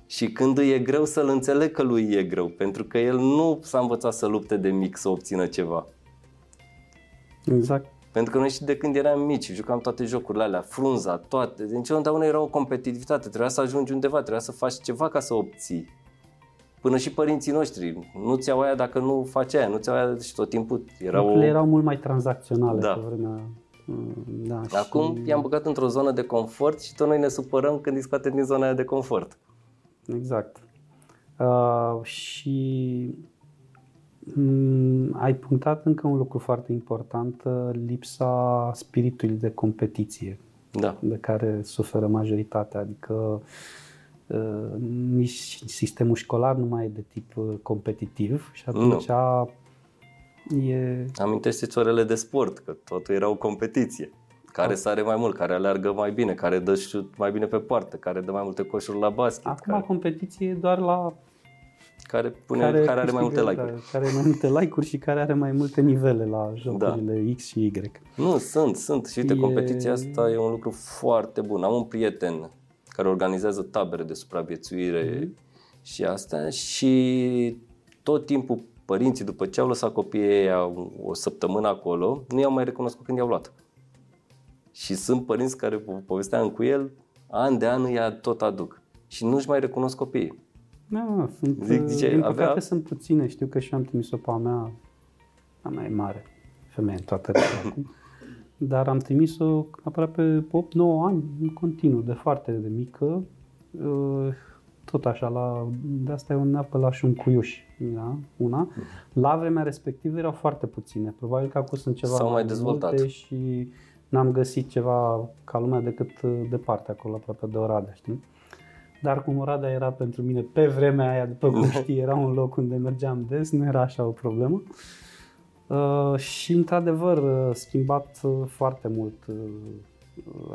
Și când îi e greu, să-l înțeleg că lui e greu, pentru că el nu s-a învățat să lupte de mic să obțină ceva. Exact. Pentru că noi și de când eram mici, jucam toate jocurile alea, frunza, toate, deci întotdeauna era o competitivitate, trebuia să ajungi undeva, trebuia să faci ceva ca să obții. Până și părinții noștri, nu-ți iau aia dacă nu faci aia, nu-ți iau aia și tot timpul. Erau... erau mult mai tranzacționale da. Pe vremea. Da, acum și... i-am băgat într-o zonă de confort și tot noi ne supărăm când îi scoatem din zona aia de confort. Exact. Uh, și um, ai punctat încă un lucru foarte important, lipsa spiritului de competiție da. De care suferă majoritatea, adică uh, nici sistemul școlar nu mai e de tip competitiv și atunci no. e... Amintește-ți orele de sport, că totul era o competiție. Care sare mai mult, care aleargă mai bine, care dă șut mai bine pe poartă, care dă mai multe coșuri la basket. Acum care... competiție doar la... Care, pune, care, care are mai multe like-uri. Care, care are mai multe like-uri și care are mai multe nivele la jocurile da. X și Y. Nu, sunt, sunt. Și uite, e... competiția asta e un lucru foarte bun. Am un prieten care organizează tabere de supraviețuire mm-hmm. și astea și tot timpul părinții, după ce au lăsat copiii o săptămână acolo, nu i-au mai recunoscut când i-au luat. Și sunt părinți care povesteam cu el, an de an îi tot aduc. Și nu-și mai recunosc copiii. Da, sunt, Zic, zice, din păcate avea... sunt puține. Știu că și-am trimis-o pe a mea, a mea e mare, femeie în toată acum. Dar am trimis-o aproape opt nouă ani, în continuu, de foarte de mică. Tot așa, la, de asta e un apă la șuncuiuși, da? Una. La vremea respectivă erau foarte puține. Probabil că acum sunt ceva mai dezvoltate și... n-am găsit ceva ca lumea decât departe, acolo, aproape de Oradea, știi? Dar cum Oradea era pentru mine pe vremea aia, după cum știi, era un loc unde mergeam des, nu era așa o problemă. Uh, și, într-adevăr, schimbat foarte mult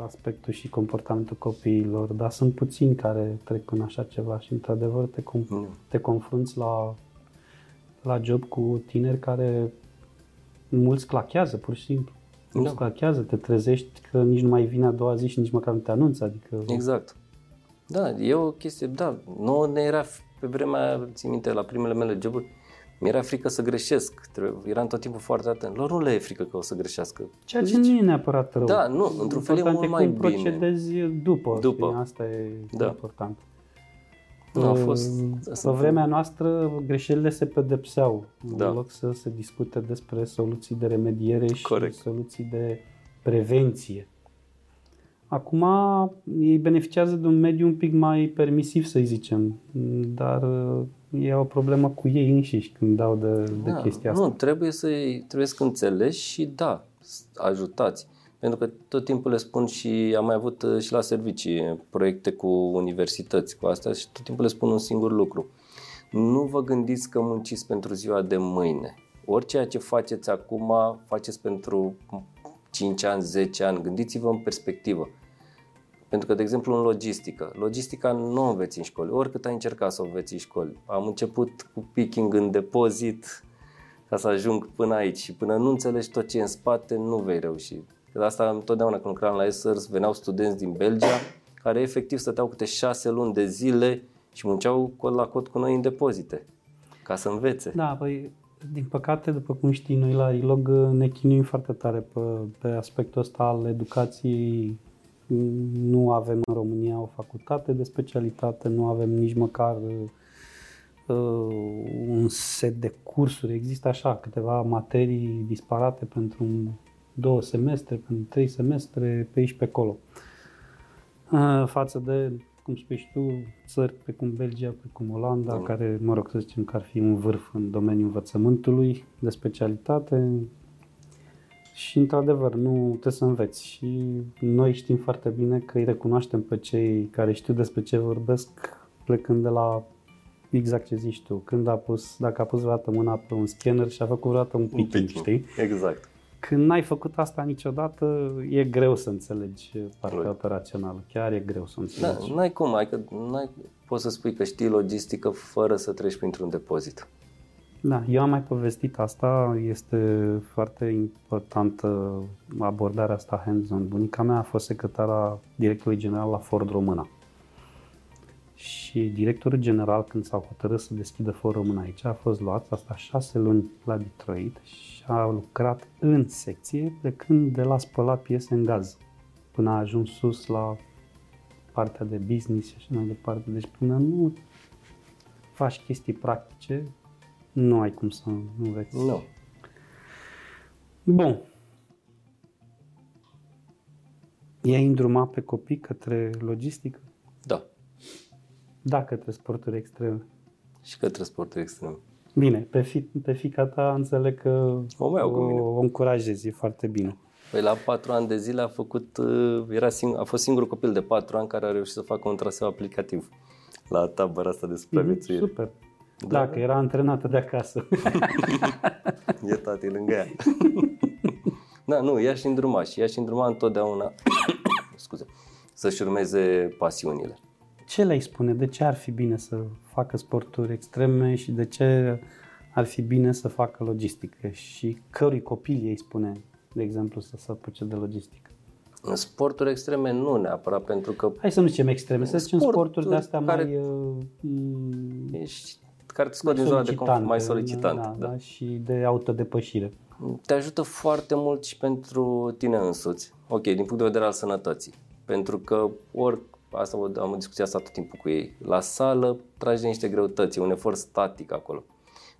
aspectul și comportamentul copiilor, dar sunt puțini care trec prin așa ceva și, într-adevăr, te, com- te confrunți la, la job cu tineri care mulți clachează, pur și simplu. Nu da. Clachează, te trezești că nici nu mai vine a doua zi și nici măcar nu te anunță, adică... Exact. Da, e o chestie, da, nouă ne era, pe vremea, țin minte, la primele mele joburi, mi-era frică să greșesc, eram tot timpul foarte atent, lor nu le e frică că o să greșească. Ceea ce nu e neapărat rău. Da, nu, într-un fel e mult mai bine. Important e cum procedezi după, după. Asta e da. Important. Nu a fost... Pe vremea noastră greșelile se pedepseau, da. În loc să se discute despre soluții de remediere și Corect. Soluții de prevenție. Acum ei beneficiază de un mediu un pic mai permisiv, să zicem, dar e o problemă cu ei înșiși când dau de, de da, chestia asta. Nu, trebuie să trebuie să înțelegi și da, ajutați. Pentru că tot timpul le spun și am mai avut și la servicii proiecte cu universități, cu astea și tot timpul le spun un singur lucru. Nu vă gândiți că munciți pentru ziua de mâine. Ori ceea ce faceți acum, faceți pentru cinci ani, zece ani. Gândiți-vă în perspectivă. Pentru că, de exemplu, în logistică. Logistica nu o înveți în școli, oricât ai încercat să o înveți în școli. Am început cu picking în depozit ca să ajung până aici și până nu înțelegi tot ce e în spate, nu vei reuși. De asta întotdeauna când lucram la Essers veneau studenți din Belgia care efectiv stăteau câte șase luni de zile și munceau cod la cod cu noi în depozite ca să învețe. Da, păi, din păcate, după cum știi, noi la Rilog ne chinuim foarte tare pe, pe aspectul ăsta al educației. Nu avem în România o facultate de specialitate, nu avem nici măcar uh, un set de cursuri. Există așa câteva materii disparate pentru un două semestre, pentru trei semestre, pe aici, pe acolo. Față de, cum spui și tu, țări precum Belgia, precum Olanda, da. Care, mă rog, să zicem că ar fi un vârf în domeniul învățământului de specialitate și, într-adevăr, nu trebuie să înveți. Și noi știm foarte bine că îi recunoaștem pe cei care știu despre ce vorbesc plecând de la exact ce zici tu. Când a pus, dacă a pus vreodată mâna pe un scanner și a făcut vreodată un picking, știi? Exact. Când n-ai făcut asta niciodată, e greu să înțelegi partea Lui. Operațională. Chiar e greu să înțelegi. Da, n-ai cum, adică n-ai, poți să spui că știi logistică fără să treci printr-un depozit. Da, eu am mai povestit asta, este foarte importantă abordarea asta hands-on. Bunica mea a fost secretara directorului general la Ford Româna. Și directorul general, când s-a hotărât să deschidă Ford Româna aici, a fost luat, a stat șase luni la Detroit și a lucrat în secție, plecând de la spălat piese în gaz, până a ajuns sus la partea de business și așa mai departe. Deci până nu faci chestii practice, nu ai cum să înveți. Nu. Bun. I-ai îndrumat pe copii către logistică? Da. Da, către sporturi extreme. Și către sporturi extreme. Bine, pe, fi, pe fiica ta înțeleg că o, o, o încurajezi, e foarte bine. Păi la patru ani de zile a făcut, era sing- a fost singurul copil de patru ani care a reușit să facă un traseu aplicativ la tabăra asta de supraviețuire. Super. Da. Dacă era antrenată de acasă. E tati lângă ea. Da, nu, ea și îndruma și ea și îndruma întotdeauna scuze, să-și urmeze pasiunile. Ce le-ai spune? De ce ar fi bine să facă sporturi extreme și de ce ar fi bine să facă logistică? Și cărui copil ei spune, de exemplu, să se apuce de logistică? În sporturi extreme nu neapărat, pentru că... Hai să nu zicem extreme, să zicem sporturi, sporturi de astea care... mai... Uh, ești... care te scot din zona de confort, mai solicitant. Da, da. Da, și de autodepășire. Te ajută foarte mult și pentru tine însuți. Ok, din punct de vedere al sănătății. Pentru că ori, asta am discuția asta tot timpul cu ei, la sală tragi de niște greutăți, un efort static acolo.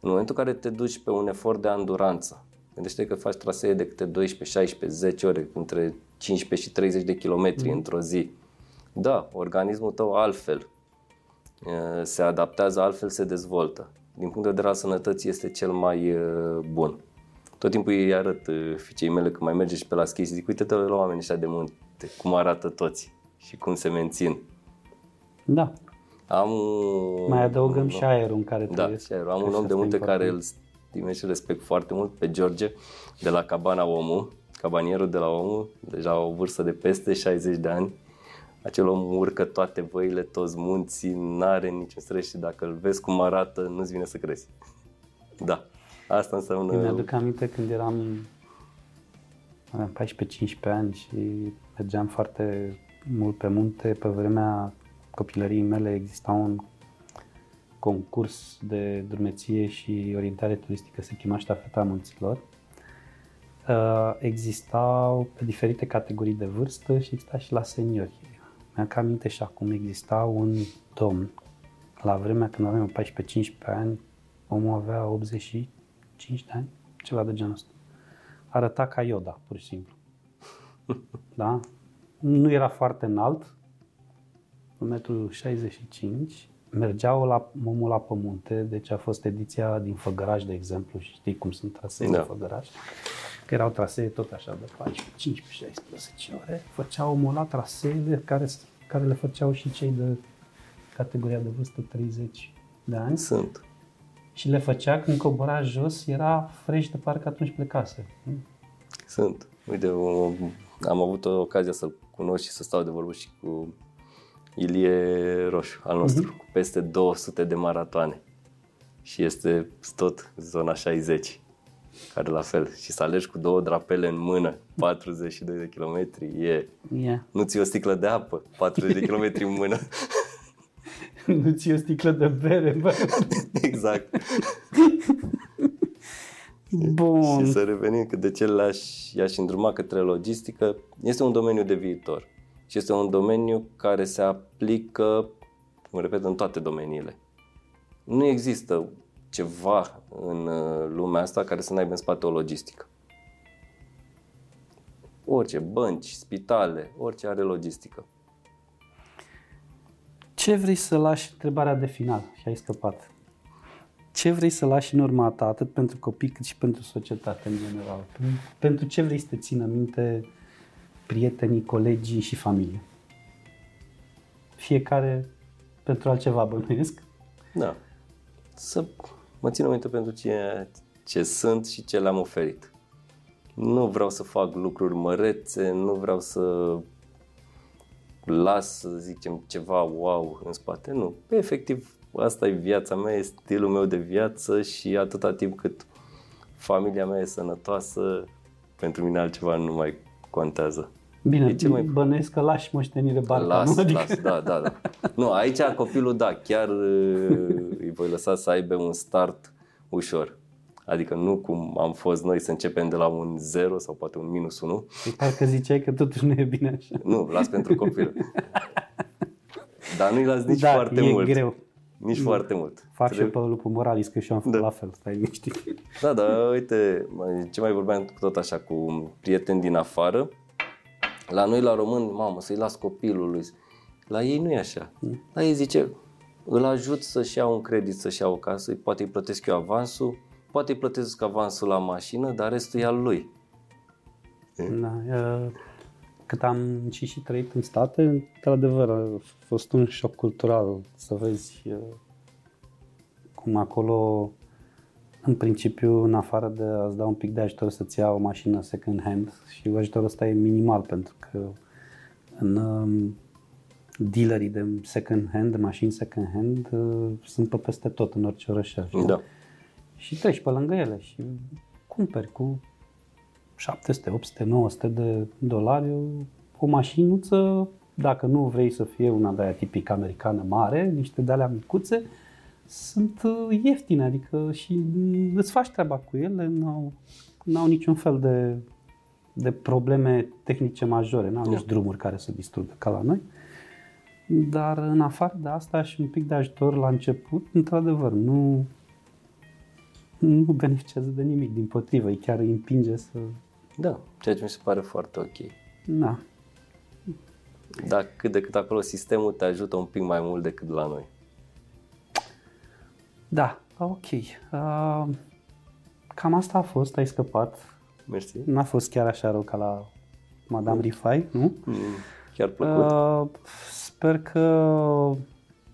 În momentul în care te duci pe un efort de anduranță, gândește că faci trasee de câte doisprezece, șaisprezece, zece ore, între cincisprezece și treizeci de kilometri mm. într-o zi. Da, organismul tău altfel se adaptează, altfel se dezvoltă. Din punct de vedere al sănătății este cel mai bun. Tot timpul îi arăt fiicei mele că mai merge și pe la schi și zic, uite-te la oamenii ăștia de munte, cum arată toți și cum se mențin. Da. Am mai adăugăm și aerul în care da, trăiesc. Am un om de munte care îl stimez și respect foarte mult, pe George, de la Cabana Omu, cabanierul de la Omu, deja o vârstă de peste șaizeci de ani. Acel om urcă toate văile, toți munții, n-are niciun stres și dacă îl vezi cum arată, nu-ți vine să crezi. Da, asta înseamnă... Eu mi-aduc aminte când eram, aveam paisprezece cincisprezece ani și mergeam foarte mult pe munte. Pe vremea copilăriei mele exista un concurs de drumeție și orientare turistică, se chema Ștafeta Munților. Existau pe diferite categorii de vârstă și exista și la seniori. Mi-am cam aminte și acum, exista un domn, la vremea când aveam paisprezece cincisprezece ani, omul avea optzeci și cinci de ani, ceva de genul ăsta. Arăta ca Yoda, pur și simplu. Da? Nu era foarte înalt, un metru șaizeci și cinci, mergeau la omul la pămunte, deci a fost ediția din Făgăraș, de exemplu, și știi cum sunt traseele da. În Făgăraș. Că erau trasee tot așa de paisprezece, cincisprezece, șaisprezece ore, făceau omul la traseele care, care le făceau și cei de categoria de vârstă treizeci de ani. Sunt. Și le făcea când cobora jos, era fresh de parcă atunci plecase. Sunt. Uite, am avut ocazia să-l cunosc și să stau de vorbă și cu Ilie Roșu, al nostru, uh-huh. cu peste două sute de maratoane. Și este tot zona șaizeci. Care la fel, și să alergi cu două drapele în mână, patruzeci și doi de kilometri, e... Yeah. Nu ții o sticlă de apă, patruzeci de kilometri în mână. Nu ții o sticlă de bere, bă. Exact. Bun. Și să revenim că de ce l-aș, i-aș îndruma către logistică, este un domeniu de viitor. Și este un domeniu care se aplică, cum repet, în toate domeniile. Nu există ceva în lumea asta care să n-aibă în spate o logistică. Orice, bănci, spitale, orice are logistică. Ce vrei să lași, întrebarea de final, și ai scăpat. Ce vrei să lași în urma ta, atât pentru copii cât și pentru societate în general? Pentru ce vrei să te țină minte prietenii, colegii și familie? Fiecare pentru altceva, bănuiesc. Da. Să mă țin minte pentru ce, ce sunt și ce le-am oferit. Nu vreau să fac lucruri mărețe, nu vreau să las, să zicem, ceva wow în spate, nu. Efectiv, asta e viața mea, e stilul meu de viață și atâta timp cât familia mea e sănătoasă, pentru mine altceva nu mai contează. Bine, ce mai... bănuiesc că lași moștenire barca, las, nu? Adică... las, da, da, da. Nu, aici copilul, da, chiar îi voi lăsa să aibă un start ușor. Adică nu cum am fost noi să începem de la un zero sau poate un minus unu. Parcă ziceai că totuși nu e bine așa. Nu, las pentru copil. Dar nu-i las nici da, foarte e mult. Da, greu. Nici da. foarte mult. Fac Trebuie... și pe lupul Moralis, că și eu am făcut da. la fel, stai niște. Da, da, uite, ce mai vorbeam tot așa cu prieteni din afară. La noi, la români, mamă, să-i las copilul lui. La ei nu e așa. La ei zice, îl ajut să-și ia un credit, să-și ia o casă, poate îi plătesc eu avansul, poate îi plătesc avansul la mașină, dar restul e al lui. Da, cât am și și trăit în state, într-adevăr, a fost un șoc cultural să vezi cum acolo, în principiu, în afară de a-ți da un pic de ajutor să-ți ia o mașină second hand, și ajutorul ăsta e minimal, pentru că în dealerii de second hand, de mașini second hand, sunt pe peste tot, în orice orășel. Da. Și treci pe lângă ele și cumperi cu șapte sute, opt sute, nouă sute de dolari o mașinuță, dacă nu vrei să fie una de aia tipic americană mare, niște de alea micuțe, sunt ieftine, adică și îți faci treaba cu ele, n-au, n-au niciun fel de, de probleme tehnice majore, n-au nici drumuri care să distrugă ca la noi, dar în afară de asta și un pic de ajutor la început, într-adevăr, nu... nu beneficiază de nimic, dimpotrivă, îi chiar îi împinge să... Da, ceea ce mi se pare foarte ok. Da. Dar cât de cât acolo sistemul te ajută un pic mai mult decât la noi. Da, ok. Uh, cam asta a fost, ai scăpat. Mersi. N-a fost chiar așa rău ca la Madame mm. Rifai, nu? Mm, chiar plăcut. Uh, sper că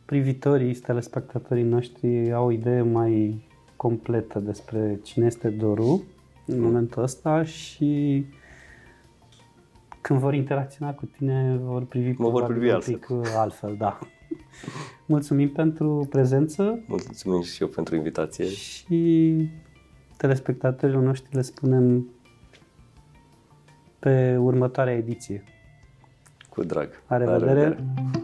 privitorii, telespectatorii noștri au o idee mai... completă despre cine este Doru în momentul ăsta și când vor interacționa cu tine vor privi, vor privi un pic altfel, da. Mulțumim pentru prezență. Mulțumim și eu pentru invitație. Și telespectatorilor noștri le spunem pe următoarea ediție. Cu drag. La revedere.